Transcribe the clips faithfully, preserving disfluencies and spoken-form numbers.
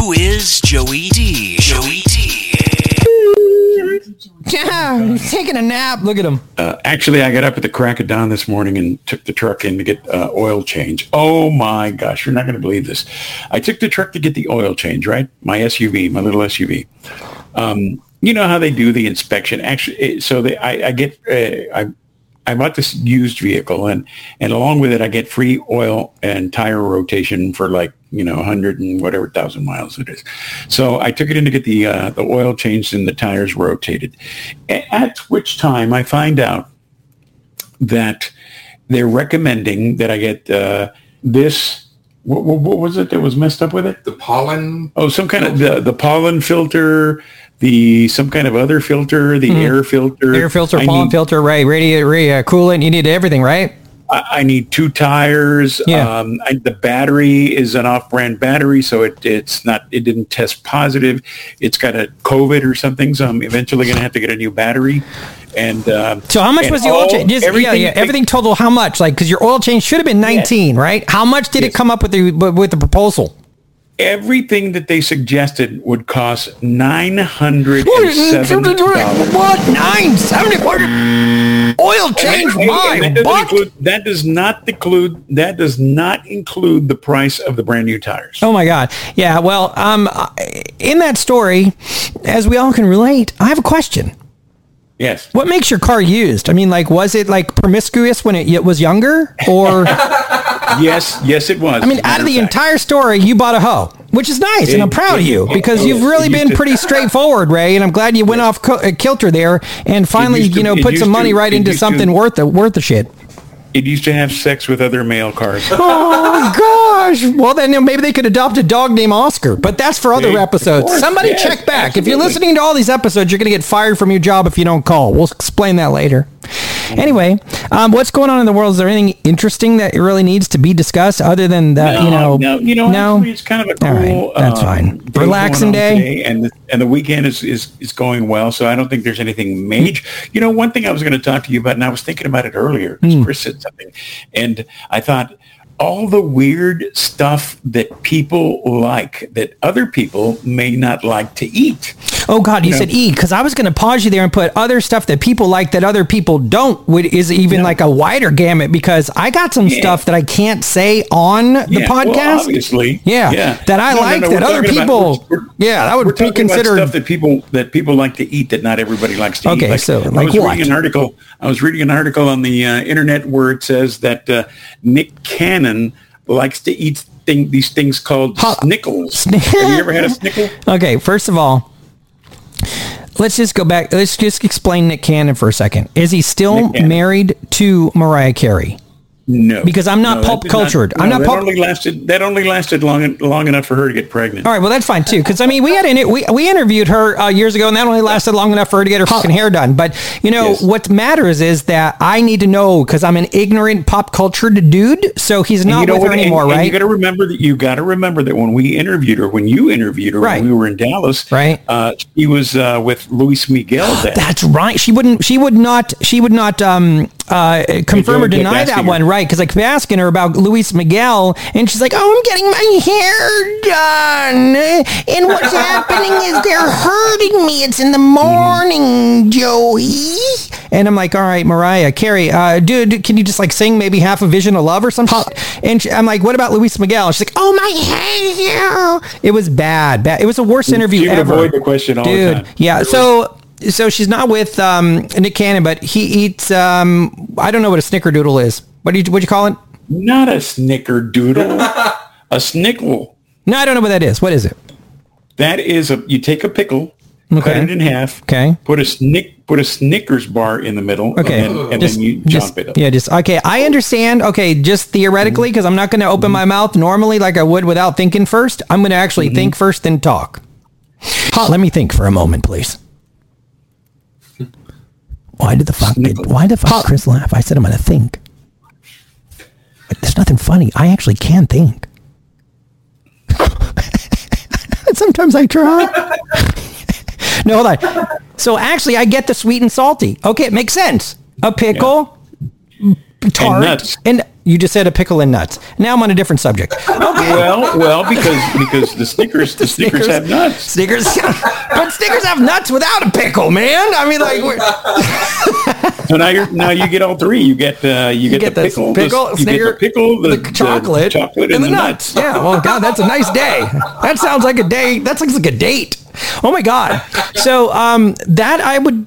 Who is Joey Dee? Joey Dee. Yeah, he's taking a nap. Look at him. Uh, actually, I got up at the crack of dawn this morning and took the truck in to get uh, oil change. Oh, my gosh. You're not going to believe this. I took the truck to get the oil change, right? My S U V, my little S U V. Um, you know how they do the inspection. Actually, so they, I, I get uh, I, I bought this used vehicle, and, and along with it, I get free oil and tire rotation for like, you know, one hundred and whatever thousand miles it is. So I took it in to get the uh, the oil changed and the tires rotated, at which time I find out that they're recommending that I get uh, this. What, what was it that was messed up with it? The pollen. Oh, some kind filter. of the, the pollen filter. The some kind of other filter, the mm. air filter, air filter, I pollen need, filter, right? Radiator, radiator, coolant. You need everything, right? I, I need two tires. Yeah. Um, I, the battery is an off-brand battery, so it it's not. It didn't test positive. It's got a COVID or something, so I'm eventually going to have to get a new battery. And um, so, how much was the oil change? Just, everything, yeah, yeah, everything total. How much? Like, because your oil change should have been nineteen, yes. right? How much did yes. it come up with the with the proposal? Everything that they suggested would cost nine hundred and seventy dollars. What nine seventy? Oil change? My butt. That does not include. That does not include the price of the brand new tires. Oh my God! Yeah. Well, um, in that story, as we all can relate, I have a question. Yes. What makes your car used? I mean, like, was it like promiscuous when it, it was younger, or? Yes, yes, it was. I mean, out of the fact. entire story, you bought a hoe, which is nice, it, and I'm proud it, of you it, because it, you've really been to, pretty straightforward, Ray. And I'm glad you went yes. off co- kilter there and finally, you know, to, put some money to, right into something to, worth the worth the shit. It used to have sex with other male cars. Oh gosh! Well, then maybe they could adopt a dog named Oscar, but that's for other yeah, episodes. Somebody yes, check back. Absolutely. If you're listening to all these episodes, you're going to get fired from your job if you don't call. We'll explain that later. Anyway, um, what's going on in the world? Is there anything interesting that really needs to be discussed other than that? No, you know, no, you know, no? Actually, it's kind of a cool. Right, that's um, fine. Day Relaxing day, and the, and the weekend is, is is going well. So I don't think there's anything major. You know, one thing I was going to talk to you about, and I was thinking about it earlier. Mm. Chris said something, and I thought all the weird stuff that people like that other people may not like to eat. Oh God, you, you know? said eat because I was going to pause you there and put other stuff that people like that other people don't, which is even yeah. like a wider gamut because I got some yeah. stuff that I can't say on yeah. the podcast. Well, obviously, yeah, yeah, that I no, like no, no, that other people. About, we're, we're, yeah, that would we're be considered stuff that people that people like to eat that not everybody likes to okay, eat. Okay, like, so like I was what? reading an article. I was reading an article on the uh, internet where it says that uh, Nick Cannon likes to eat thing, these things called huh. Snickers. Have you ever had a Snickers? Okay, first of all, let's just go back. Let's just explain Nick Cannon for a second. Is he still married to Mariah Carey? No. Because I'm not no, pulp cultured. Not, no, I'm not pulp that only lasted that only lasted long long enough for her to get pregnant. All right, well that's fine too cuz I mean we had in it we we interviewed her uh, years ago and that only lasted long enough for her to get her fucking hair done. But you know yes. what matters is that I need to know cuz I'm an ignorant pop cultured dude, so he's not you know with what, her anymore, and, right? And you got to remember that you got to remember that when we interviewed her, when you interviewed her right. when we were in Dallas, right. uh she was uh, with Luis Miguel then. That's right. She wouldn't she would not she would not um uh confirm or deny that one, right? Because I kept asking her about Luis Miguel, and she's like, oh, I'm getting my hair done, and what's happening is they're hurting me. It's in the morning, Joey. And I'm like, all right, Mariah Carey, uh, dude, can you just like sing maybe half a Vision of Love or something? And she, I'm like, what about Luis Miguel? She's like, oh, my hair. It was bad, bad. It was the worst interview ever. You would avoid the question all the time. Dude, yeah, so... So she's not with um, Nick Cannon, but he eats, um, I don't know what a snickerdoodle is. What do you, what'd you call it? Not a snickerdoodle. A snickle. No, I don't know what that is. What is it? That is a, you take a pickle, okay. cut it in half, okay. put a snick. Put a Snickers bar in the middle, okay. and, then, and just, then you just, chomp it up. Yeah, just okay. I understand. Okay, just theoretically, because I'm not going to open mm-hmm. my mouth normally like I would without thinking first. I'm going to actually mm-hmm. think first, then talk. Let me think for a moment, please. Why did the fuck did, why the fuck Chris laugh? I said I'm gonna think. There's nothing funny. I actually can think. Sometimes I try. No, hold on. So actually I get the sweet and salty. Okay, it makes sense. A pickle, yeah. tart. And nuts. And you just said a pickle and nuts. Now I'm on a different subject. Okay. Well, well, because because the Snickers, the, the Snickers, Snickers have nuts. Snickers, but Snickers have nuts without a pickle, man. I mean, like. We're so now you now you get all three. You get uh, you, you get, get the pickle, pickle the, Snicker, you get the pickle, the, the chocolate, the chocolate, and, and the, the nuts. nuts. Yeah. Well, God, that's a nice day. That sounds like a day. That sounds like a date. Oh my God. So um, that I would.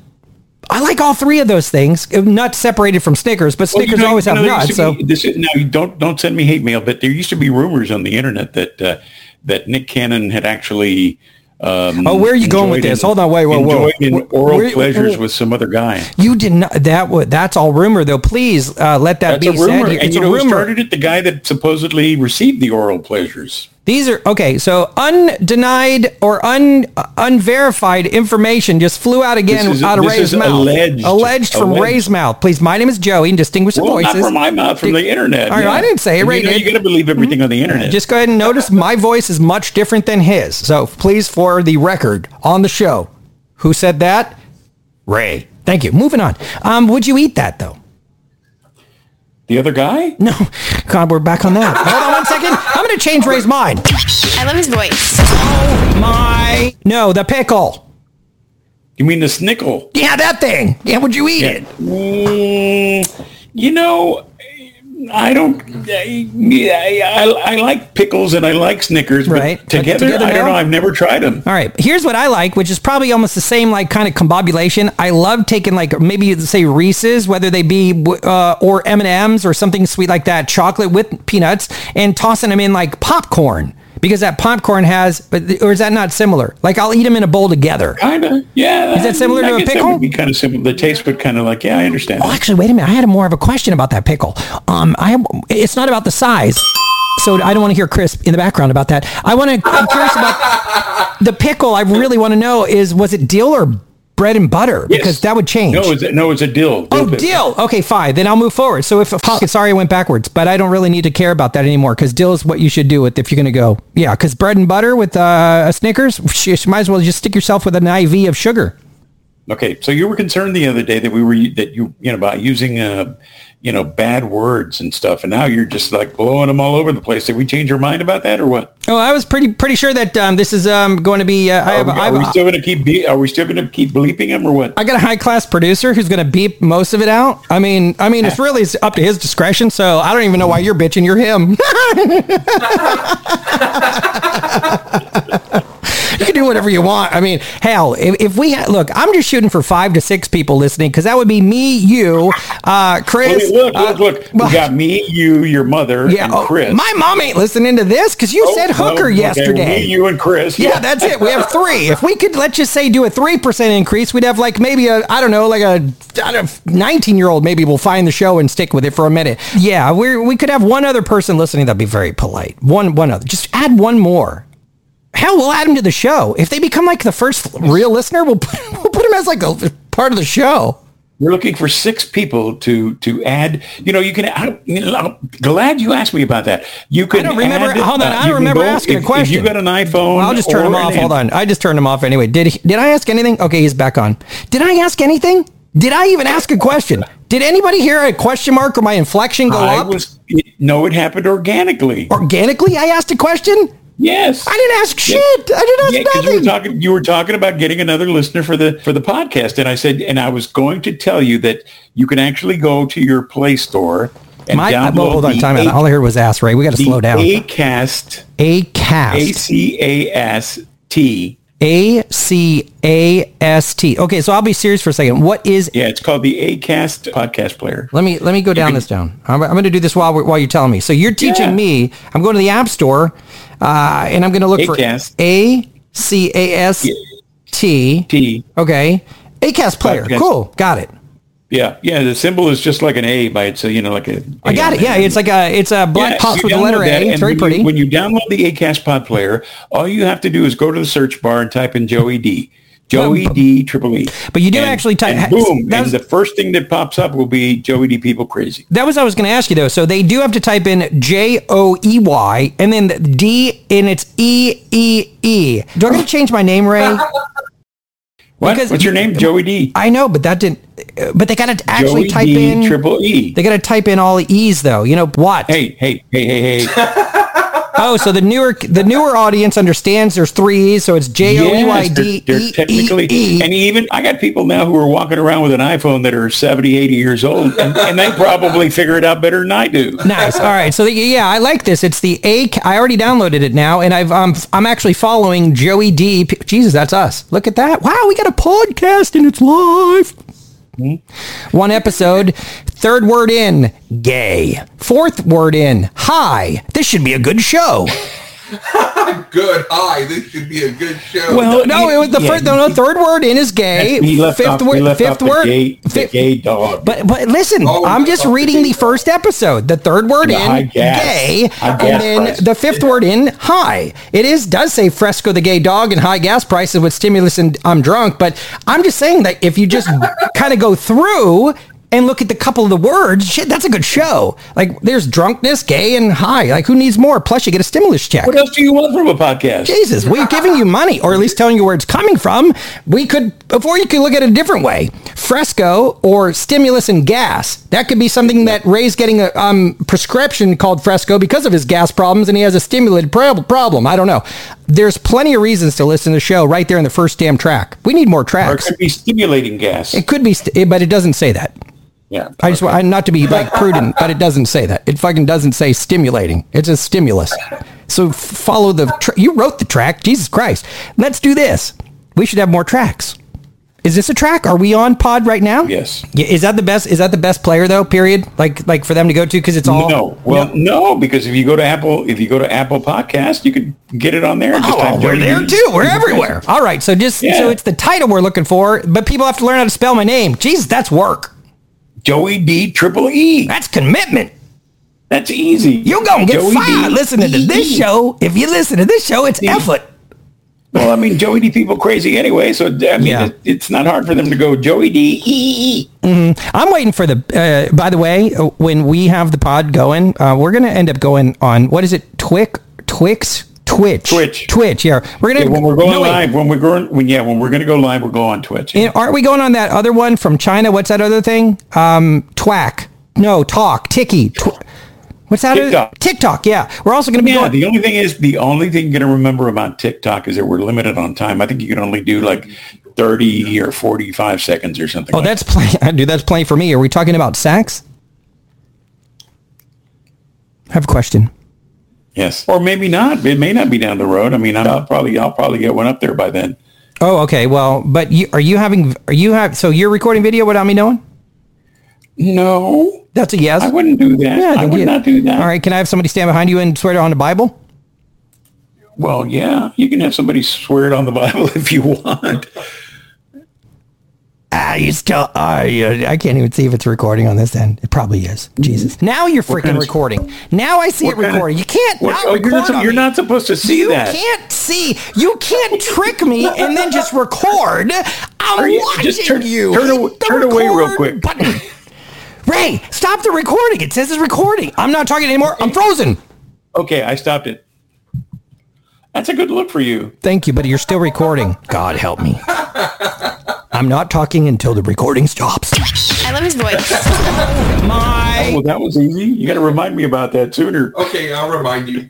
I like all three of those things. Nuts separated from Snickers, but Snickers well, you know, always you know, have nuts. So be, this, no, don't don't send me hate mail. But there used to be rumors on the internet that uh, that Nick Cannon had actually. Um, oh, where are you going with this? In, Hold on, wait, wait, wait. Enjoying oral where, pleasures where, with some other guy. You did not. That was that's all rumor, though. Please uh, let that that's be a rumor. Said. And it's you know, who started it? The guy that supposedly received the oral pleasures. These are okay. So undenied or un uh, unverified information just flew out again is, out of Ray's mouth. Alleged, alleged from alleged. Ray's mouth. Please, my name is Joey, and distinguish the well, voices. Not from my mouth, from the internet. All right, yeah. I didn't say it. Ray, you know, you got to believe everything mm-hmm. on the internet. Just go ahead and notice my voice is much different than his. So please, for the record, on the show, who said that? Ray. Thank you. Moving on. Um, would you eat that though? The other guy? No. God, we're back on that. Hold on one second. I'm going to change Ray's mind. I love his voice. Oh, my. No, the pickle. You mean the snickle? Yeah, that thing. Yeah, would you eat yeah. it? Mm, you know, I don't. I, I, I like pickles and I like Snickers, but right. together, together I don't know. I've never tried them. All right. Here's what I like, which is probably almost the same, like kind of combobulation. I love taking like maybe say Reese's, whether they be uh, or M and M's or something sweet like that, chocolate with peanuts, and tossing them in like popcorn. Because that popcorn has, or is that not similar? Like I'll eat them in a bowl together. Kind of, yeah. Is that similar I to guess a pickle? That would be kind of similar. The taste would kind of like, yeah, I understand. Oh, actually, wait a minute. I had a more of a question about that pickle. Um, I it's not about the size, so I don't want to hear Chris in the background about that. I want to. I'm curious about the pickle. I really want to know is was it dill or bread and butter? Yes. Because that would change. No, it's a, no, it's a dill. Oh, pickle. Dill. Okay, fine. Then I'll move forward. So if a pocket, sorry, I went backwards, but I don't really need to care about that anymore because dill is what you should do with if you're going to go. Yeah, because bread and butter with uh, a Snickers, you might as well just stick yourself with an I V of sugar. Okay, so you were concerned the other day that we were that you you know about using uh, you know bad words and stuff, and now you're just like blowing them all over the place. Did we change your mind about that or what? Oh, I was pretty pretty sure that um, this is um, going to be. Uh, are, I, are I, we still going to keep? Be- are we still going to keep bleeping them or what? I got a high class producer who's going to beep most of it out. I mean, I mean, it's really up to his discretion. So I don't even know why you're bitching. You're him. You can do whatever you want. I mean, hell, if, if we had, look, I'm just shooting for five to six people listening because that would be me, you, uh, Chris. Wait, look, look, uh, look. We got me, you, your mother, yeah, and Chris. Oh, my mom ain't listening to this because you oh, said hooker oh, okay. yesterday. Me, you, and Chris. Yeah, that's it. We have three. If we could, let's just say, do a three percent increase, we'd have like maybe a, I don't know, like a nineteen-year-old maybe will find the show and stick with it for a minute. Yeah, we we could have one other person listening. That'd be very polite. One, one other. Just add one more. Hell, we'll add them to the show. If they become like the first real listener, we'll put, we'll put them as like a part of the show. We're looking for six people to to add. You know, you can. I, you know, I'm glad you asked me about that. You can. I don't remember. Add, hold on, uh, I don't remember go, asking if, a question. If you got an iPhone. Well, I'll just turn them off. Hold on, I just turned them off anyway. Did he, did I ask anything? Okay, he's back on. Did I ask anything? Did I even ask a question? Did anybody hear a question mark or my inflection go I up? Was, it, no, it happened organically. Organically, I asked a question. Yes. I didn't ask shit. Yeah. I didn't ask yeah, nothing. You were, talking, you were talking about getting another listener for the for the podcast. And I said, and I was going to tell you that you can actually go to your Play Store and My, download well, hold on, time a, out. All I heard was ass, Ray. We got to slow down. Acast. Acast. A C A S T. A C A S T. Okay, so I'll be serious for a second. What is... Yeah, it's called the Acast podcast player. Let me let me go down can, this down. I'm, I'm going to do this while while you're telling me. So you're teaching yeah. me. I'm going to the App Store, uh, and I'm going to look Acast. For A C A S T. T. Okay. Acast player. Podcast. Cool. Got it. Yeah, yeah. The symbol is just like an A by itself, you know, like a. a I got it. Yeah, it's like a it's a black yeah, pop with the letter that, A. It's very pretty. You, when you download the Acast Pod Player, all you have to do is go to the search bar and type in Joey Dee, Joey Dee Triple E. But you do and, actually type. And boom! That was, and the first thing that pops up will be Joey Dee People Crazy. That was what I was going to ask you though. So they do have to type in J O E Y and then the D and it's E E E. Do I got to change my name, Ray? What? Because What's your name? Joey Dee. I know, but that didn't. But they gotta actually Joey type D, in triple E. They gotta type in all E's though. You know what? Hey, hey, hey, hey, hey. Oh, so the newer the newer audience understands there's three E's, so it's J O E Y D E E. And even I got people now who are walking around with an iPhone that are seventy, eighty years old, and, and they probably figure it out better than I do. Nice. All right. So the, yeah, I like this. It's the A. I already downloaded it now, and I've um I'm actually following Joey Dee. Jesus, that's us. Look at that. Wow, we got a podcast and it's live. Mm-hmm. One episode, third word in, gay. Fourth word in, hi. This should be a good show. Good hi. This should be a good show. Well, no, it was the yeah, first. No, no, third word in is gay. Fifth off, word. Fifth word. The gay, the gay dog. But but listen, oh, I'm just reading the, the first episode. The third word no, in gay, and then price. The fifth yeah. word in high. It is does say Fresco the gay dog and high gas prices with stimulus and I'm drunk. But I'm just saying that if you just kind of go through and look at the couple of the words, shit, that's a good show. Like, there's drunkness, gay, and high. Like, who needs more? Plus, you get a stimulus check. What else do you want from a podcast? Jesus, we're giving you money, or at least telling you where it's coming from. We could, before you could look at it a different way. Fresco or stimulus and gas. That could be something that Ray's getting a um, prescription called Fresco because of his gas problems, and he has a stimulant problem. I don't know. There's plenty of reasons to listen to the show right there in the first damn track. We need more tracks. Or it could be stimulating gas. It could be, st- but it doesn't say that. Yeah, I just want I, not to be like prudent, but it doesn't say that. It fucking doesn't say stimulating. It's a stimulus. So f- follow the. Tra- you wrote the track, Jesus Christ. Let's do this. We should have more tracks. Is this a track? Are we on pod right now? Yes. Yeah, is that the best? Is that the best player though? Period. Like like for them to go to because it's all. No. Well, no? no, because if you go to Apple, if you go to Apple Podcast, you could get it on there. And oh, just well, we're there you. too. We're everywhere. All right. So just yeah. so it's the title we're looking for, but people have to learn how to spell my name. Jesus, that's work. Joey D triple E. That's commitment. That's easy. You're going to get Joey fired D, listening to this D. show. If you listen to this show, it's D. effort. Well, I mean, Joey D people crazy anyway, so I mean, yeah. it, it's not hard for them to go Joey D E E. Mm-hmm. I'm waiting for the, uh, by the way, when we have the pod going, uh, we're going to end up going on, what is it, Twic, Twix? Twitch, Twitch, Twitch. Yeah, we're gonna yeah, when we're going no, live. When we're going, when, yeah, when we're gonna go live, we'll go on Twitch. And aren't we going on that other one from China? What's that other thing? Um, twack. No, talk. Tiki. Tw- What's that? TikTok. TikTok. Yeah, we're also gonna be. Yeah, going- the only thing is the only thing you're gonna remember about TikTok is that we're limited on time. I think you can only do like thirty or forty-five seconds or something. Oh, like that's that. plenty. Dude, that's plenty for me. Are we talking about sex? I have a question. Yes, or maybe not. It may not be down the road. I mean, I'm, I'll probably I'll probably get one up there by then. Oh, okay. Well, but you, are you having are you have so you're recording video without me knowing? No, that's a yes. I wouldn't do that. Yeah, I would you, not do that. All right. Can I have somebody stand behind you and swear on the Bible? Well, yeah, you can have somebody swear it on the Bible if you want. Ah, you still are. Uh, I can't even see if it's recording on this end. It probably is. Jesus. Now you're freaking kind of, recording. Now I see it recording. Of, you can't what, not oh, record you're, not, on you're not supposed to see you that. You can't see. You can't trick me and then just record. I'm you, watching just turn, you. Turn, away, turn away real quick. Button. Ray, stop the recording. It says it's recording. I'm not talking anymore. I'm frozen. Okay, I stopped it. That's a good look for you. Thank you, but you're still recording. God help me. I'm not talking until the recording stops. I love his voice. My. Oh, well, that was easy. You got to remind me about that sooner. Okay, I'll remind you.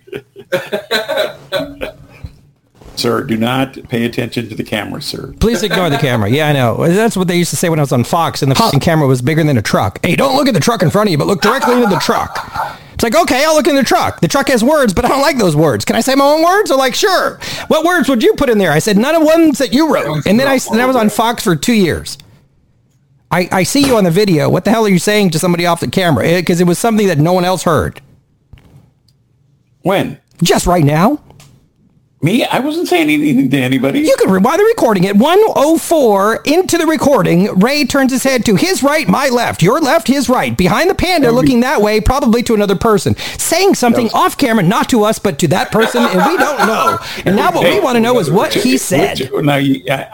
Sir, do not pay attention to the camera, sir. Please ignore the camera. Yeah, I know. That's what they used to say when I was on Fox, and the fucking camera was bigger than a truck. Hey, don't look at the truck in front of you, but look directly into the truck. It's like, okay, I'll look in the truck. The truck has words, but I don't like those words. Can I say my own words? They're like, sure. What words would you put in there? I said, none of ones that you wrote. And then I, then I was on Fox for two years. I, I see you on the video. What the hell are you saying to somebody off the camera? Because it, it was something that no one else heard. When? Just right now. Me? I wasn't saying anything to anybody. You can rewind the recording at one oh four into the recording. Ray turns his head to his right, my left, your left, his right. Behind the panda, that looking be- that way, probably to another person. Saying something was- off camera, not to us, but to that person, and we don't know. And now what we want to know is what he said. Now,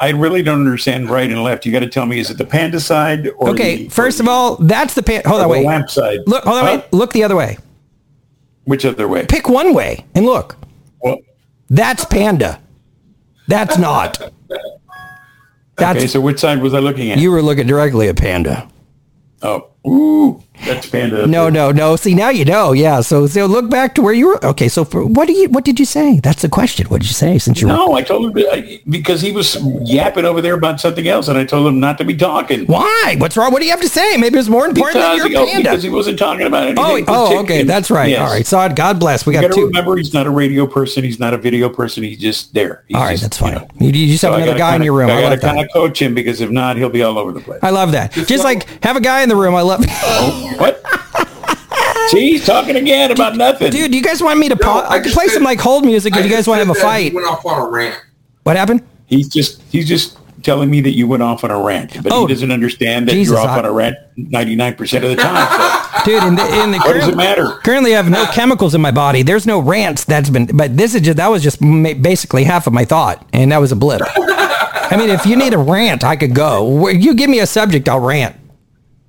I really don't understand right and left. You got to tell me, is it the panda side? Or okay, the, first or of all, that's the panda. Hold on, wait. The lamp side. Look, hold on, huh? wait. Look the other way. Which other way? Pick one way and look. Well, that's panda. That's not. That's, okay, so which side was I looking at? You were looking directly at Panda. Oh, ooh, that's Panda. No, there. no, no. See, now you know. Yeah. So, so look back to where you were. Okay. So, for, what do you? What did you say? That's the question. What did you say? Since you no, were- I told him I, because he was yapping over there about something else, and I told him not to be talking. Why? What's wrong? What do you have to say? Maybe it's more important because, than your oh, Panda. Because he wasn't talking about anything. Oh, oh, okay. That's right. Yes. All right. So, God bless. We you got to remember, he's not a radio person. He's not a video person. He's just there. He's all right. Just, that's fine. You, know, you, you just have so another guy kinda, in your room. I, I got to kind of coach him because if not, he'll be all over the place. I love that. Just, just like have a guy in the room. I love. Oh, what? See, he's talking again about nothing. Dude, do you guys want me to pause? No, I, I can play said, some like hold music if I you guys want to have a fight. He went off on a rant. What happened? He's just he's just telling me that you went off on a rant, but oh, he doesn't understand that Jesus, you're off I, on a rant ninety-nine percent of the time. So. Dude, in the, in the what does it matter? Currently, I have no chemicals in my body. There's no rants that's been, but this is just, that was just basically half of my thought, and that was a blip. I mean, if you need a rant, I could go. You give me a subject, I'll rant.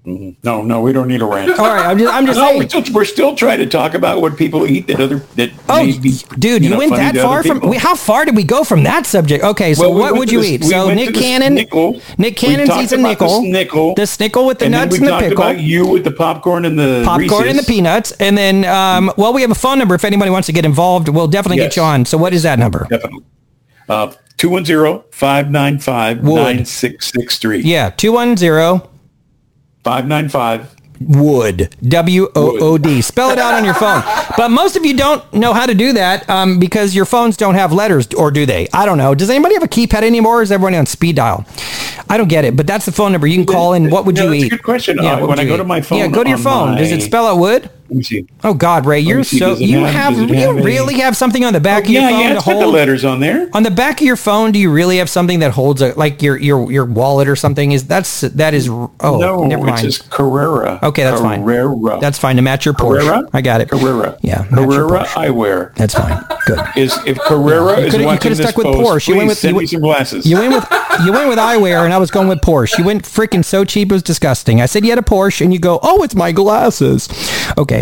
Mm-hmm. No, no, we don't need a rant. All right, I'm just, I'm just no, saying. We're still, we're still trying to talk about what people eat that other that. Oh, may be, dude, you, you know, went that far from. We, how far did we go from that subject? Okay, so well, we what would you the, eat? We so Nick Cannon, Snickle. Nick Cannon eats a nickel. The Snickle, the Snickle with the and nuts and the pickle. About you with the popcorn and the popcorn Reese's. And the peanuts, and then um, well, we have a phone number if anybody wants to get involved. We'll definitely yes. get you on. So what is that number? Definitely. Uh, two one zero, five nine five, nine six six three. Yeah, two one zero. five nine five Wood. W O O D. Wood. Spell it out on your phone. But most of you don't know how to do that um, because your phones don't have letters, or do they? I don't know. Does anybody have a keypad anymore, or is everyone on speed dial? I don't get it, but that's the phone number. You can call in. What would no, you that's eat? That's a good question. Yeah, uh, when I go eat? to my phone. Yeah, go to your phone. My... Does it spell out wood? Let me see. Oh, God, Ray, you're see, so, you have, have, you have really any... have something on the back oh, of your yeah, phone yeah, to hold? Yeah, the letters on there. On the back of your phone, do you really have something that holds, a, like your, your your wallet or something? Is that's that is, oh, no, never mind. No, it's just Carrera. Okay, that's Carrera. fine. Carrera. That's fine, to match your Porsche. Carrera? I got it. Carrera. Yeah. Carrera eyewear. That's fine. Good. Is, if Carrera yeah, is watching this, you could have stuck with Porsche. You went with send me some glasses. You went with eyewear, and I was going with Porsche. You went freaking so cheap, it was disgusting. I said you had a Porsche, and you go, oh, it's my glasses. Okay.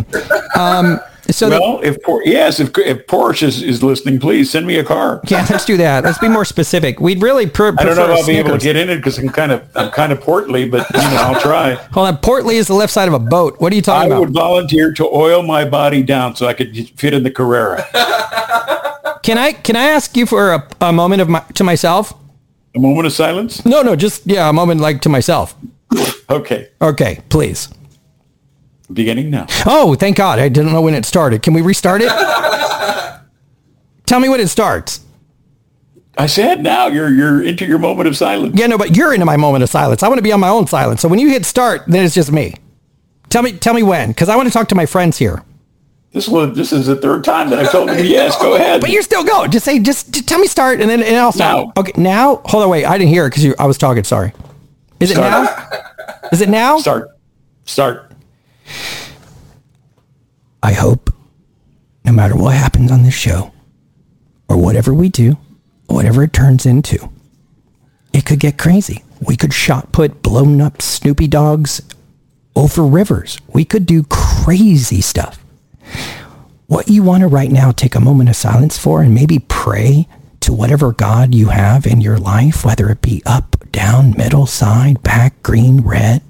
Um, so well, the, if yes, if, if Porsche is, is listening, please send me a car. Yeah, let's do that. Let's be more specific. We'd really pr- prefer I don't know if I'll Snickers. be able to get in it because I'm kind of I'm kind of portly, but you know I'll try. Hold on, portly is the left side of a boat. What are you talking I about? I would volunteer to oil my body down so I could fit in the Carrera. Can I can I ask you for a, a moment of my, to myself? A moment of silence? No, no, just yeah, a moment like to myself. Okay. Okay, please. Beginning now. Oh, thank God. I didn't know when it started. Can we restart it? Tell me when it starts. I said now. You're you're into your moment of silence. Yeah, no, but you're into my moment of silence. I want to be on my own silence. So when you hit start, then it's just me. Tell me tell me when, because I want to talk to my friends here. This one, this is the third time that I've told him yes, go ahead. But you're still going. Just say, just, just tell me start, and then and I'll start. Now. Okay, now? Hold on, wait. I didn't hear it because I was talking. Sorry. Is start. it now? Is it now? Start. Start. I hope no matter what happens on this show or whatever we do, whatever it turns into, it could get crazy. We could shot put blown up Snoopy Dogs over rivers. We could do crazy stuff. What you want to right now, take a moment of silence for and maybe pray to whatever God you have in your life, whether it be up, down, middle, side, back, green, red.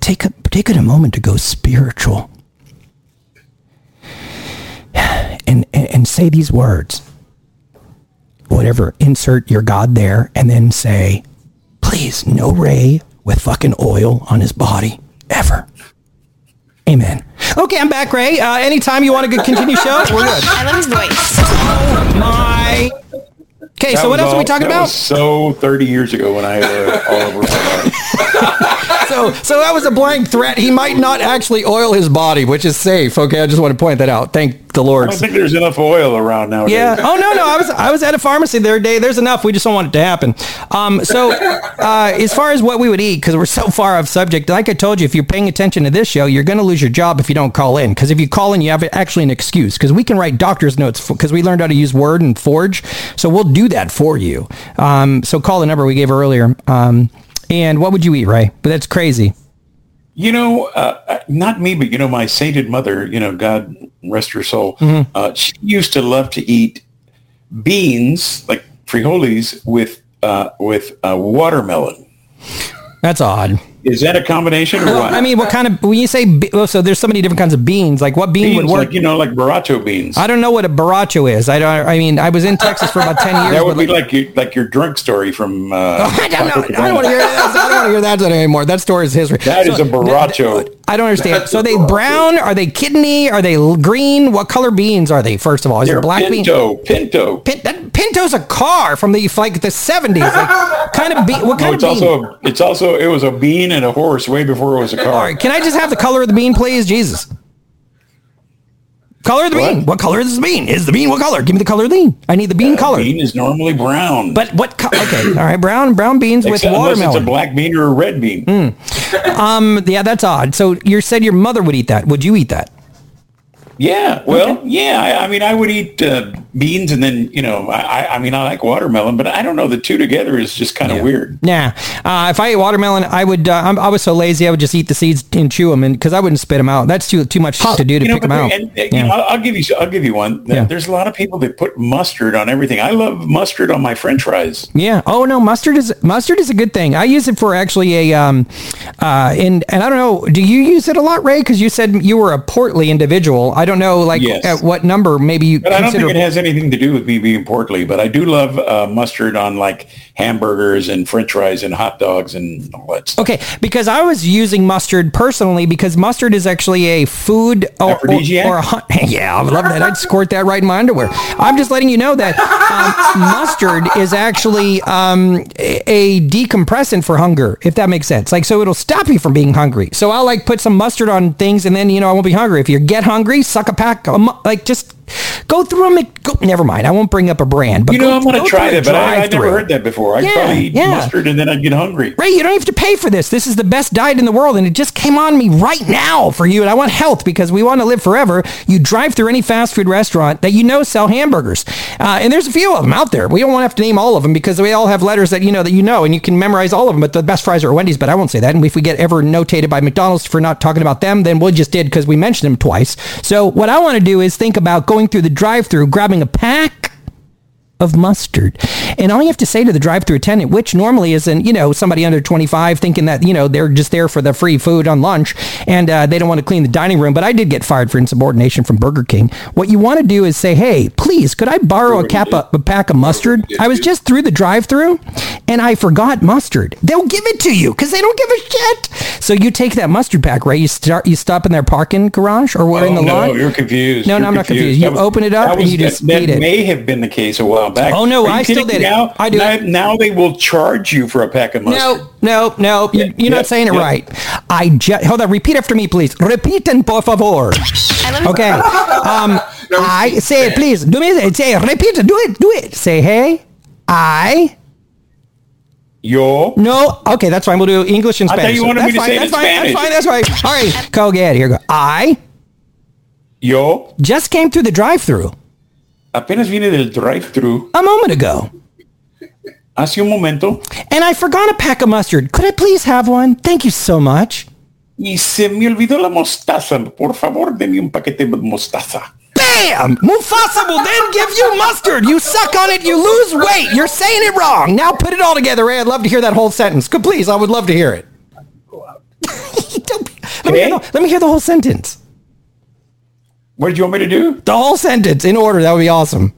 Take a, take it a moment to go spiritual. And, and, and say these words. Whatever, insert your God there and then say, please, no Ray with fucking oil on his body, ever. Amen. Okay, I'm back, Ray. Uh, anytime you want to continue show, we're good. I love his voice. Oh, my... Okay, so what else all, are we talking that about? Was so thirty years ago when I had uh, all over my So so that was a blank threat. He might not actually oil his body, which is safe. Okay, I just want to point that out. Thank the Lord. I don't think there's enough oil around nowadays. Yeah. Oh, no, no. I was I was at a pharmacy the other day. There's enough. We just don't want it to happen. Um. So uh, as far as what we would eat, because we're so far off subject, like I told you, if you're paying attention to this show, you're going to lose your job if you don't call in. Because if you call in, you have actually an excuse. Because we can write doctor's notes because we learned how to use Word and Forge. So we'll do that for you. Um, so call the number we gave earlier. Um, and what would you eat, Ray? But that's crazy. You know, uh, not me, but, you know, my sainted mother, you know, God rest her soul. Mm-hmm. Uh, she used to love to eat beans, like frijoles, with, uh, with uh, watermelon. That's odd. Is that a combination or no, what? I mean, what kind of, when you say, be- well, so there's so many different kinds of beans, like what bean beans, would work? Like, you know, like borracho beans. I don't know what a borracho is. I don't, I mean, I was in Texas for about ten years. That would be like, like, your, like your drug story from, uh, oh, I don't know. I don't want to hear that. I don't want to hear that anymore. That story is history. That so, is a borracho. I don't understand. That's so they brown? Are they kidney? Are they green? What color beans are they? First of all, is They're it black pinto, bean? Pinto. Pin, that, Pinto's a car from the like the seventies. Like, kind of bean. What kind no, it's of bean? Also a, it's also it was a bean and a horse way before it was a car. All right, can I just have the color of the bean, please? Jesus. Color of the what? bean. What color is the bean? Is the bean what color? Give me the color of the bean. I need the bean uh, color. Bean is normally brown. But what color? Okay, all right, brown brown beans with watermelon. It's a black bean or a red bean. Mm. Um, yeah, that's odd. So you said your mother would eat that. Would you eat that? Yeah, well, okay. yeah. I, I mean, I would eat uh, beans and then, you know, I, I mean, I like watermelon, but I don't know. The two together is just kind of yeah. weird. Yeah. Uh, if I ate watermelon, I would, uh, I'm, I was so lazy, I would just eat the seeds and chew them, and because I wouldn't spit them out. That's too too much to do to you know, pick them out. And, and, yeah. you know, I'll give you, I'll give you one. Yeah. There's a lot of people that put mustard on everything. I love mustard on my French fries. Yeah. Oh, no, mustard is, mustard is a good thing. I use it for actually a, um, uh, and, and I don't know, do you use it a lot, Ray? Because you said you were a portly individual. I I don't know, like, yes. at what number maybe you but consider... I don't think it has anything to do with me being portly, but I do love uh, mustard on, like, hamburgers and French fries and hot dogs and all that stuff. Okay, because I was using mustard personally because mustard is actually a food... Or, aphrodisiac? Or, or a, yeah, I love that. I'd squirt that right in my underwear. I'm just letting you know that um, mustard is actually um, a decompressant for hunger, if that makes sense. Like, so it'll stop you from being hungry. So I'll, like, put some mustard on things, and then, you know, I won't be hungry. If you get hungry... Suck a pack, like just go through them. Go, never mind, I won't bring up a brand. But you know, go, I'm going to try that, but I, I've never heard that before. I yeah, probably eat yeah. mustard and then I'd get hungry. Ray, you don't have to pay for this. This is the best diet in the world, and it just came on me right now for you. And I want health because we want to live forever. You drive through any fast food restaurant that you know sell hamburgers, uh, and there's a few of them out there. We don't want to have to name all of them because they all have letters that you know that you know, and you can memorize all of them. But the best fries are Wendy's, but I won't say that. And if we get ever notated by McDonald's for not talking about them, then we just did because we mentioned them twice. So what I want to do is think about going through the drive-thru, grabbing a pack of mustard. And all you have to say to the drive-thru attendant, which normally isn't, you know, somebody under twenty-five thinking that, you know, they're just there for the free food on lunch and uh, they don't want to clean the dining room. But I did get fired for insubordination from Burger King. What you want to do is say, hey, please, could I borrow a, cap of, a pack of mustard? I was just through the drive-thru and I forgot mustard. They'll give it to you because they don't give a shit. So you take that mustard pack, right? You start. You stop in their parking garage or what oh, in the no, lawn? No, you're confused. No, no, you're I'm not confused. confused. You was, open it up was, and you just that, eat that it. That may have been the case a while back. Oh no, I still did. Now, I do. Now, now they will charge you for a pack of mustard. No, no, no. You're, you're yep, not saying it yep. right. I just hold on. Repeat after me, please. Repiten, por favor. Okay. Um, I say please. Do me say repeat. Do it. Do it. Say hey. I. Yo. No. Okay, that's fine. We'll do English and Spanish. I thought you wanted me to say it in Spanish. That's fine. That's fine. That's fine. All right. Go get it. Here we go. I. Yo. Just came through the drive-thru. Apenas vine del drive-thru. A moment ago. Hace un momento. And I forgot a pack of mustard. Could I please have one? Thank you so much. Y se me olvidó la mostaza. Por favor, deme un paquete de mostaza. Bam! Mufasa will then give you mustard. You suck on it. You lose weight. You're saying it wrong. Now put it all together, Ray. I'd love to hear that whole sentence. Could please, I would love to hear it. Don't, let, me hear the, let me hear the whole sentence. What did you want me to do? The whole sentence in order. That would be awesome.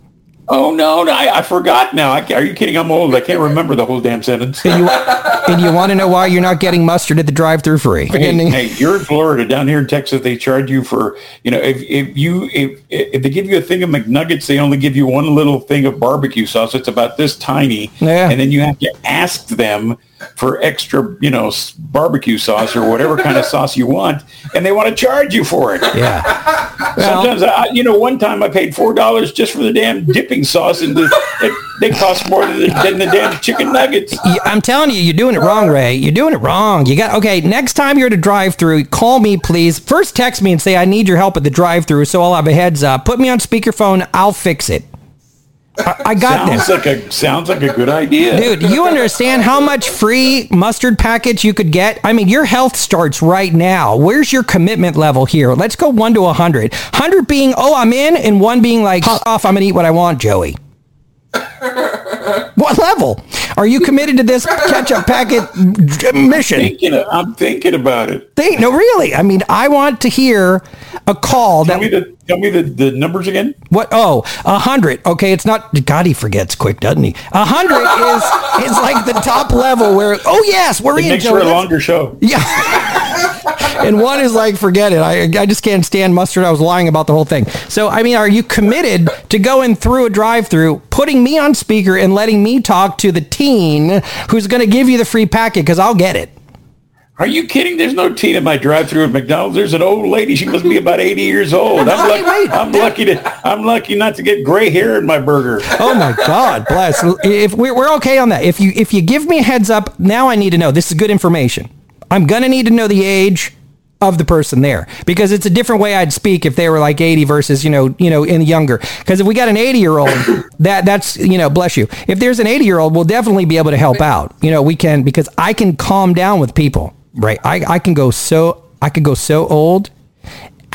Oh, no, no I, I forgot now. I, are you kidding? I'm old. I can't remember the whole damn sentence. And you, and you want to know why you're not getting mustard at the drive-thru free? Hey, hey, you're in Florida. Down here in Texas, they charge you for, you know, if if you if, if they give you a thing of McNuggets, they only give you one little thing of barbecue sauce. It's about this tiny. Yeah. And then you have to ask them for extra, you know, barbecue sauce or whatever kind of sauce you want, and they want to charge you for it. Yeah. Well, sometimes, I, you know, one time I paid four dollars just for the damn dipping sauce, and the, it, they cost more than the, than the damn chicken nuggets. I'm telling you, you're doing it wrong, Ray. You're doing it wrong. You got okay, next time you're at a drive-thru, call me, please. First text me and say, I need your help at the drive-thru, so I'll have a heads up. Put me on speakerphone. I'll fix it. I got sounds this. Like a, sounds like a good idea. Dude, you understand how much free mustard packets you could get? I mean, your health starts right now. Where's your commitment level here? Let's go one to one hundred. one hundred being, oh, I'm in, and one being like, off, I'm going to eat what I want, Joey. What level? Are you committed to this ketchup packet mission? I'm thinking, I'm thinking about it. Think, no, really. I mean, I want to hear a call. Tell that, me, the, tell me the, the numbers again. What? Oh, one hundred. Okay, it's not... God, he forgets quick, doesn't he? one hundred is, is like the top level where... Oh, yes, we're it in, makes Joey. It makes for a longer show. Yeah. And one is like, forget it. I I just can't stand mustard. I was lying about the whole thing. So, I mean, are you committed to going through a drive-thru, putting me on speaker, and letting me talk to the teen who's going to give you the free packet? Because I'll get it. Are you kidding? There's no teen in my drive-thru at McDonald's. There's an old lady. She must be about eighty years old. I'm lucky. Wait, I'm lucky to. I'm lucky not to get gray hair in my burger. Oh my God, bless. If we're we're okay on that. If you if you give me a heads up, now I need to know. This is good information. I'm going to need to know the age of the person there, because it's a different way I'd speak if they were like eighty versus, you know, you know, in younger. Because if we got an eighty year old, that that's, you know, bless you. If there's an eighty year old, we'll definitely be able to help out. You know, we can, because I can calm down with people, right? I, I can go so, I could go so old.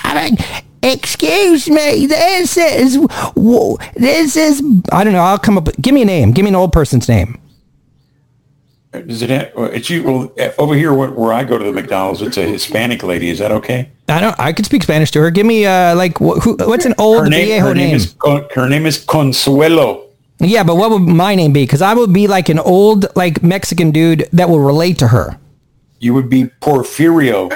I mean, excuse me, this is, whoa, this is, I don't know. I'll come up, give me a name. Give me an old person's name. Does it have, it's you, well, over here where, where I go to the McDonald's, it's a Hispanic lady. Is that okay? I don't, I could speak Spanish to her. Give me uh, like wh- who, what's an old her name, viejo her name? name? Is Con, her name is Consuelo. Yeah, but what would my name be? Because I would be like an old like Mexican dude that will relate to her. You would be Porfirio.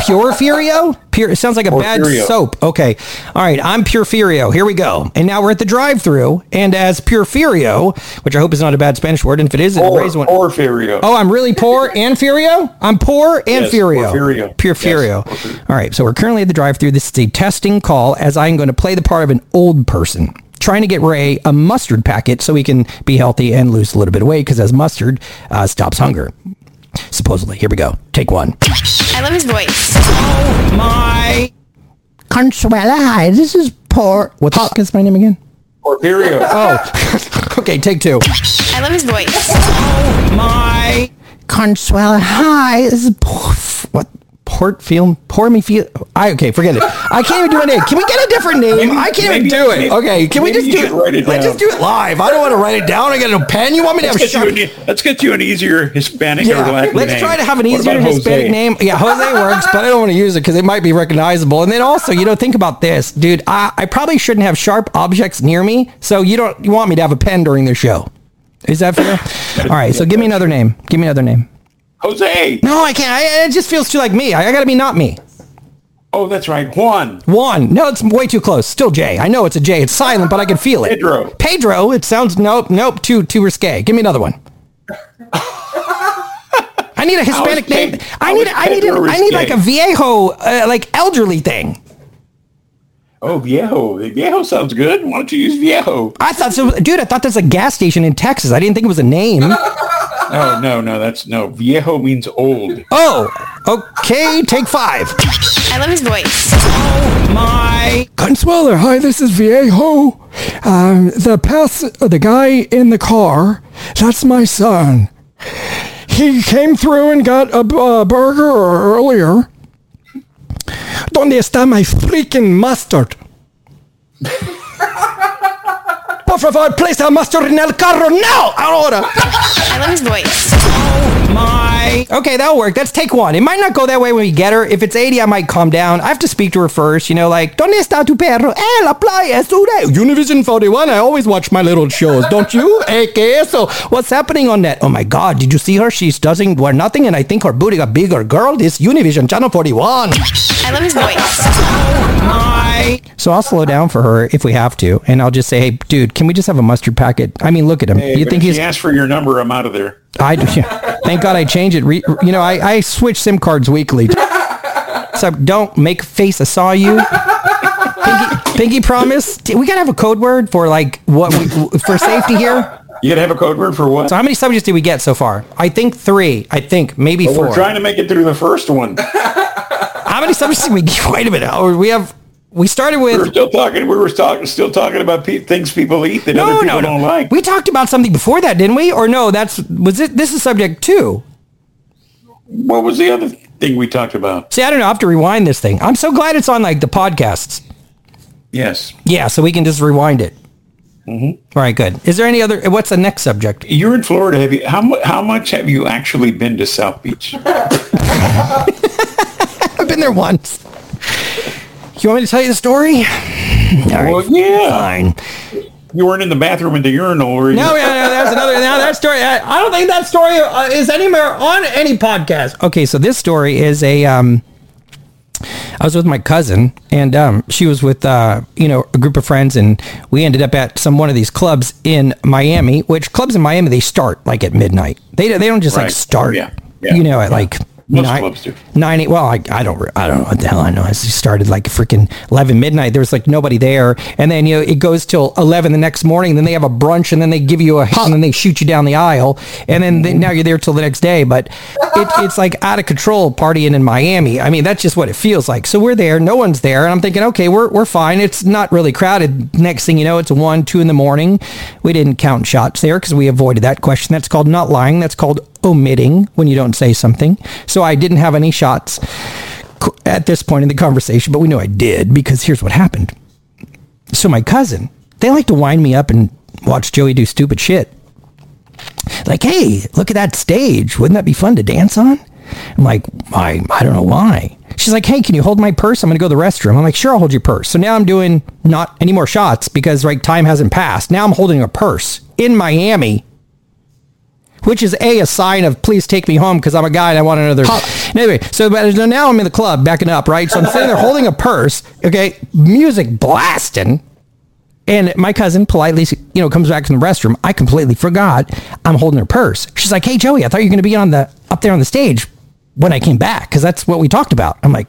Porfirio? Pure, it sounds like a Porfirio. Bad soap. Okay. All right. I'm Porfirio. Here we go. And now we're at the drive-thru. And as Porfirio, which I hope is not a bad Spanish word, and if it is, or, raise one. Porfirio. Oh, I'm really poor and Furio? I'm poor and yes, Furio. Porfirio. Porfirio. Yes, Porfirio. All right. So we're currently at the drive-thru. This is a testing call as I'm going to play the part of an old person trying to get Ray a mustard packet so he can be healthy and lose a little bit of weight, because as mustard uh, stops hunger. Supposedly. Here we go. Take one. I love his voice. Oh my. Consuela, hi. This is Por. What the fuck is my name again? Porfirio. Oh. Okay, take two. I love his voice. Oh my. Consuela, hi. This is Por. What? Port film? Pour me feel? I okay. Forget it. I can't even do a name. Can we get a different name? Maybe, I can't maybe, even do it. Maybe, okay. Can we just do it? it Let's just do it live. I don't want to write it down. I got a pen. You want me to let's have? Get an, let's get you an easier Hispanic yeah, or Latin let's name. Try to have an easier Hispanic Jose? name. Yeah, Jose works, but I don't want to use it because it might be recognizable. And then also, you know, think about this, dude. I, I probably shouldn't have sharp objects near me, so you don't you want me to have a pen during the show? Is that fair? All right. So give me another name. Give me another name. Jose. No, I can't. I, it just feels too like me. I, I got to be not me. Oh, that's right. Juan. Juan. No, it's way too close. Still J. I know it's a J. It's silent, but I can feel it. Pedro. Pedro. It sounds, nope, nope, too too risque. Give me another one. I need a Hispanic name. Pe- I need I need, a, I need like a viejo, uh, like elderly thing. Oh, viejo. Viejo sounds good. Why don't you use viejo? I thought so. Dude, I thought that's a gas station in Texas. I didn't think it was a name. Oh, no, no, that's no. Viejo means old. Oh, okay. Take five. I love his voice. Oh, my. Consuelo, hi, this is Viejo. Um, the pass, the guy in the car, that's my son. He came through and got a uh, burger earlier. Donde está my freaking mustard? Por favor, place the mustard in el carro now! Ahora! I love his voice. Oh my. Okay, that'll work. That's take one. It might not go that way when we get her. If it's eighty, I might calm down. I have to speak to her first, you know, like, ¿Dónde está tu perro? Eh, la playa es today. Univision forty-one, I always watch my little shows, don't you? Eh, que eso? What's happening on that? Oh my God, did you see her? She's doesn't wear nothing, and I think her booty got bigger. Girl, this Univision Channel forty-one. I love his voice. Oh my. So I'll slow down for her if we have to, and I'll just say, hey, dude, can we just have a mustard packet? I mean, look at him. Hey, you think if he's he asked for your number? I'm out of there. I yeah. Thank God I changed it. Re, you know, I, I switch SIM cards weekly. So don't make a face. I saw you. Pinky, Pinky promise. We gotta have a code word for like what we, for safety here. You gotta have a code word for what? So how many subjects did we get so far? I think three. I think maybe well, four. We're trying to make it through the first one. How many subjects did we get? Wait a minute. We have. We started with... We were still talking, we were talk, still talking about pe- things people eat that no, other people no, no. don't like. We talked about something before that, didn't we? Or no, that's... was it? This is subject two. What was the other thing we talked about? See, I don't know. I have to rewind this thing. I'm so glad it's on, like, the podcasts. Yes. Yeah, so we can just rewind it. Mm-hmm. All right, good. Is there any other? What's the next subject? You're in Florida. Have you, how, how much have you actually been to South Beach? I've been there once. You want me to tell you the story? All right, well, yeah. Fine. You weren't in the bathroom in the urinal, were you? No, no, no. That's another. Now that story, I, I don't think that story uh, is anywhere on any podcast. Okay, so this story is a. Um, I was with my cousin, and um, she was with uh, you know a group of friends, and we ended up at some one of these clubs in Miami. Which clubs in Miami they start like at midnight. They they don't just right. like start. Yeah. Yeah. You know at yeah. like. Most nine, clubs do. Nine, eight, well, I, I don't I don't know what the hell I know. It started like freaking eleven midnight. There was like nobody there. And then, you know, it goes till eleven the next morning. Then they have a brunch and then they give you a hit and then they shoot you down the aisle. And then they, now you're there till the next day. But it, it's like out of control partying in Miami. I mean, that's just what it feels like. So we're there. No one's there. And I'm thinking, okay, we're we're fine. It's not really crowded. Next thing you know, it's one, two in the morning. We didn't count shots there because we avoided that question. That's called not lying. That's called omitting when you don't say something. So I didn't have any shots at this point in the conversation, but we knew I did because here's what happened. So my cousin, they like to wind me up and watch Joey do stupid shit. Like, hey, look at that stage. Wouldn't that be fun to dance on? I'm like, I, I don't know why. She's like, hey, can you hold my purse? I'm going to go to the restroom. I'm like, sure, I'll hold your purse. So now I'm doing not any more shots because like time hasn't passed. Now I'm holding a purse in Miami, which is a, a sign of please take me home because I'm a guy and I want another. Anyway, so but now I'm in the club backing up, right? So I'm sitting there holding a purse, okay, music blasting. And my cousin politely, you know, comes back from the restroom. I completely forgot I'm holding her purse. She's like, hey, Joey, I thought you were going to be on the up there on the stage when I came back because that's what we talked about. I'm like,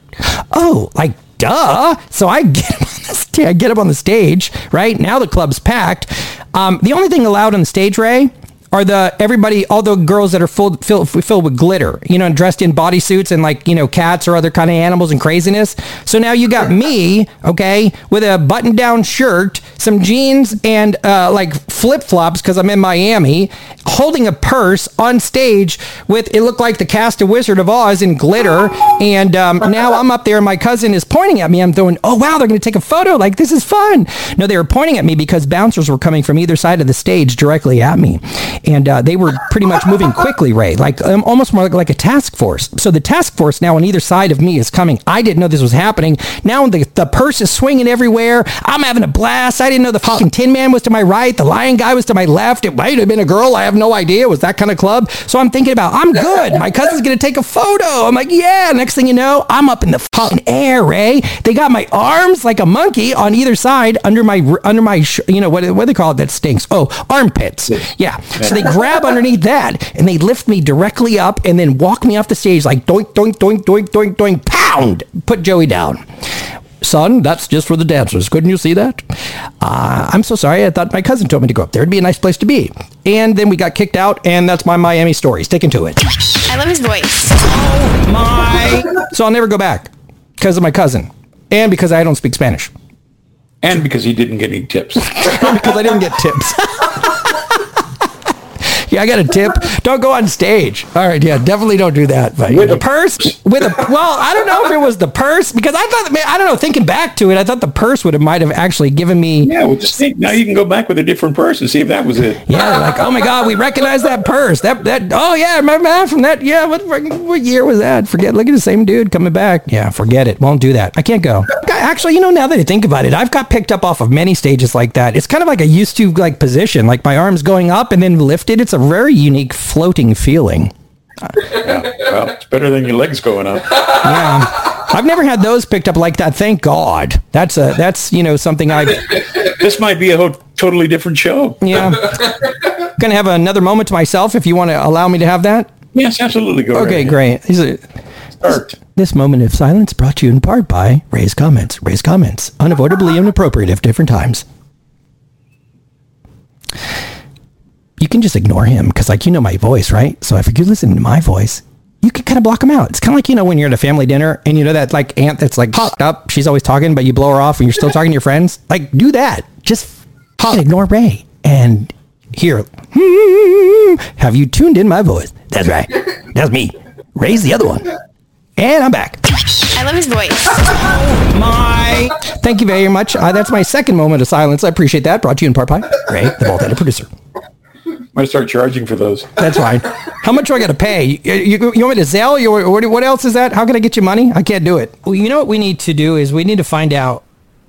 oh, like, duh. So I get up on the, st- I get up on the stage, right? Now the club's packed. Um, the only thing allowed on the stage, Ray, are the everybody, all the girls that are full, fill, filled with glitter, you know, and dressed in bodysuits and like, you know, cats or other kind of animals and craziness. So now you got me, okay, with a button down shirt, some jeans and uh, like flip flops because I'm in Miami, holding a purse on stage with, it looked like the cast of Wizard of Oz in glitter. And um, now I'm up there and my cousin is pointing at me. I'm throwing, oh, wow, they're going to take a photo. Like, this is fun. No, they were pointing at me because bouncers were coming from either side of the stage directly at me. And uh, they were pretty much moving quickly, Ray, like um, almost more like, like a task force. So the task force now on either side of me is coming. I didn't know this was happening. Now the, the purse is swinging everywhere. I'm having a blast. I didn't know the fucking Tin Man was to my right. The Lion Guy was to my left. It might have been a girl. I have no idea. It was that kind of club. So I'm thinking about, I'm good. My cousin's going to take a photo. I'm like, yeah. Next thing you know, I'm up in the fucking air, Ray. They got my arms like a monkey on either side under my, under my sh- you know, what, what do they call it that stinks? Oh, armpits. Yeah. So they grab underneath that and they lift me directly up and then walk me off the stage like doink, doink, doink, doink, doink, doink, pound, put Joey down. Son, that's just for the dancers. Couldn't you see that? Uh, I'm so sorry. I thought my cousin told me to go up there. It'd be a nice place to be. And then we got kicked out, and that's my Miami story. Sticking to it. I love his voice. Oh, my. So I'll never go back because of my cousin and because I don't speak Spanish. And because he didn't get any tips. Because I didn't get tips. Yeah, I got a tip. Don't go on stage. All right, yeah, definitely don't do that. But with a purse, with a well, I don't know if it was the purse because I thought, man, I don't know. Thinking back to it, I thought the purse would have might have actually given me. Yeah, well, just think. Now you can go back with a different purse and see if that was it. Yeah, like oh my God, we recognize that purse. That that oh yeah, remember that from that yeah. What what year was that? Forget. Look at the same dude coming back. Yeah, forget it. Won't do that. I can't go. Actually, you know, now that I think about it, I've got picked up off of many stages like that. It's kind of like a used to like position, like my arms going up and then lifted. It's a very unique floating feeling. Yeah, well, it's better than your legs going up. Yeah, I've never had those picked up like that. Thank God. That's a that's you know something I. This might be a whole, totally different show. Yeah, gonna have another moment to myself if you want to allow me to have that. Yes, absolutely. Go okay, right great. Is it? Start. This moment of silence brought to you in part by Ray's comments. Ray's comments, unavoidably inappropriate at different times. You can just ignore him because, like, you know my voice, right? So if you listen to my voice, you can kind of block him out. It's kind of like, you know, when you're at a family dinner and you know that, like, aunt that's, like, popped up. She's always talking, but you blow her off and you're still talking to your friends. Like, do that. Just ignore Ray. And here, have you tuned in my voice? That's right. That's me. Ray's the other one. And I'm back. I love his voice. Oh, my. Ray. Thank you very much. Uh, that's my second moment of silence. I appreciate that. Brought to you in part by Ray, the bald-headed producer. I start charging for those. That's fine. How much do I got to pay? You, you, you want me to Zelle? You, what else is that? How can I get you money? I can't do it. Well, you know what we need to do is we need to find out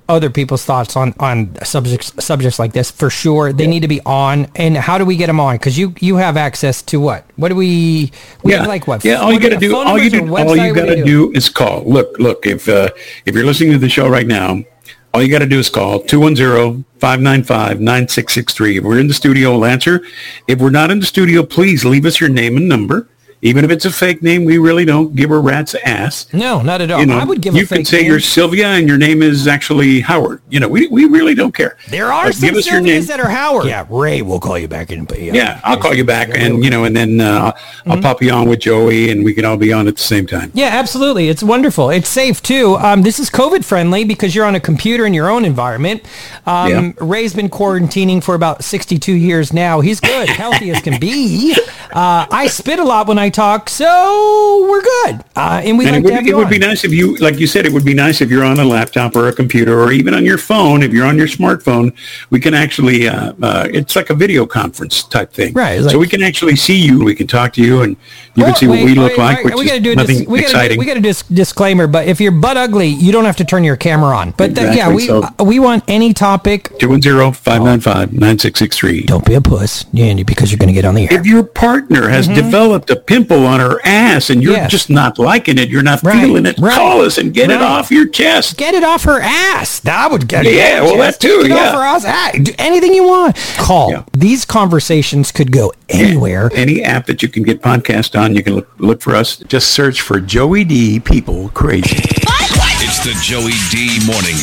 other people's thoughts on, on subjects subjects like this for sure. They yeah. need to be on. And how do we get them on? Because you, you have access to what? What do we we yeah. have like what? Yeah, all you got to do, all you do, all you got to do is call. Look, look. If uh, if you're listening to the show right now, all you got to do is call two one zero, five nine five, nine six six three. If we're in the studio, we'll answer. If we're not in the studio, please leave us your name and number. Even if it's a fake name, we really don't give a rat's ass. No, not at all. You know, I would give a fake name. You could say you're Sylvia and your name is actually Howard. You know, we we really don't care. There are uh, some Sylvias that are Howard. Yeah, Ray will call you back. And, uh, yeah, I'll call you back. And, you know, and then uh, mm-hmm. I'll pop you on with Joey and we can all be on at the same time. Yeah, absolutely. It's wonderful. It's safe, too. Um, this is COVID friendly because you're on a computer in your own environment. Um, yeah. Ray's been quarantining for about sixty-two years now. He's good, healthy as can be. Uh, I spit a lot when I talk, so we're good. Uh, and we and like to have you It on. Would be nice if you, like you said, it would be nice if you're on a laptop or a computer or even on your phone. If you're on your smartphone, we can actually, uh, uh, it's like a video conference type thing. Right. Like, so we can actually see you. We can talk to you and you well, can see wait, what we look wait, like, right, which we gotta is do nothing dis- we gotta exciting. Do, we got a dis- disclaimer, but if you're butt ugly, you don't have to turn your camera on. But exactly, the, yeah, we so. uh, we want any topic. two one zero, five nine five, nine six six three. Don't be a puss, Andy, because you're going to get on the air. If your partner has mm-hmm. developed a pimple on her ass and you're yes. just not liking it, you're not right, feeling it, right, call us and get right. it off your chest. Get it off her ass. I would get it yeah well chest. That too get yeah. off her ass. Hey, do anything you want. Call yeah. These conversations could go anywhere. Any app that you can get podcast on, you can look, look for us. Just search for Joey Dee People Crazy. It's the Joey Dee Morning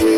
Show.